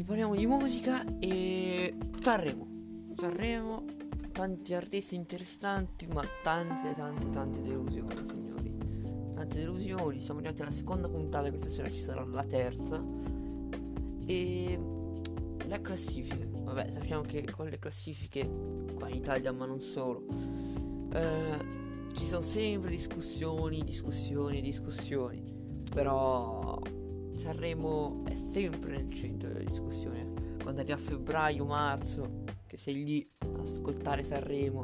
ragazzi, parliamo di musica e Sanremo, tanti artisti interessanti, ma tante delusioni, signori. Tante delusioni, siamo arrivati alla seconda puntata, questa sera ci sarà la terza. E la classifica, vabbè, sappiamo che con le classifiche qua in Italia, ma non solo, ci sono sempre discussioni, però Sanremo è sempre nel centro della discussione. Quando arriva a febbraio, marzo, che sei lì ad ascoltare Sanremo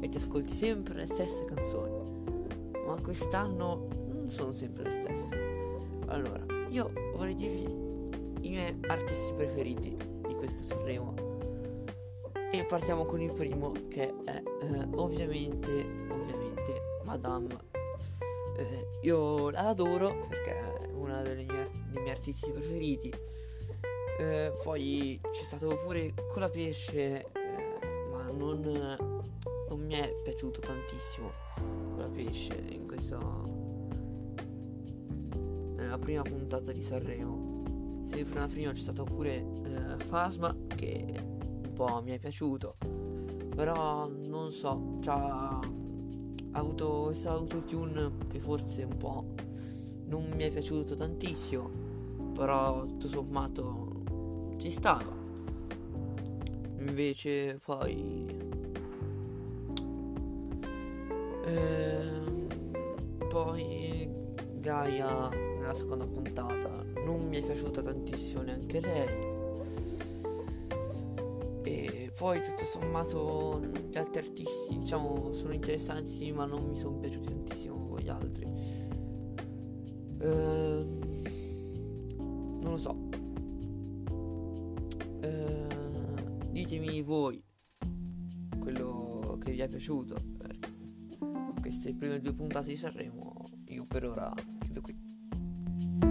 e ti ascolti sempre le stesse canzoni, ma quest'anno non sono sempre le stesse. Allora, io vorrei dirvi i miei artisti preferiti di questo Sanremo e partiamo con il primo, che è ovviamente Madame. Io la adoro perché è una delle dei miei artisti preferiti. Poi c'è stato pure Colapesce, ma non mi è piaciuto tantissimo Colapesce in nella prima puntata di Sanremo. Sempre nella prima c'è stato pure Phasma, che un po' mi è piaciuto, però non so, ha avuto questo autotune che forse un po' non mi è piaciuto tantissimo, però tutto sommato ci stava. Invece poi Gaia nella seconda puntata non mi è piaciuta tantissimo neanche lei, e poi tutto sommato gli altri artisti, diciamo, sono interessanti, ma non mi sono piaciuti tantissimo gli altri. Non lo so, ditemi voi quello che vi è piaciuto, perché queste prime due puntate di Sanremo io per ora chiudo qui.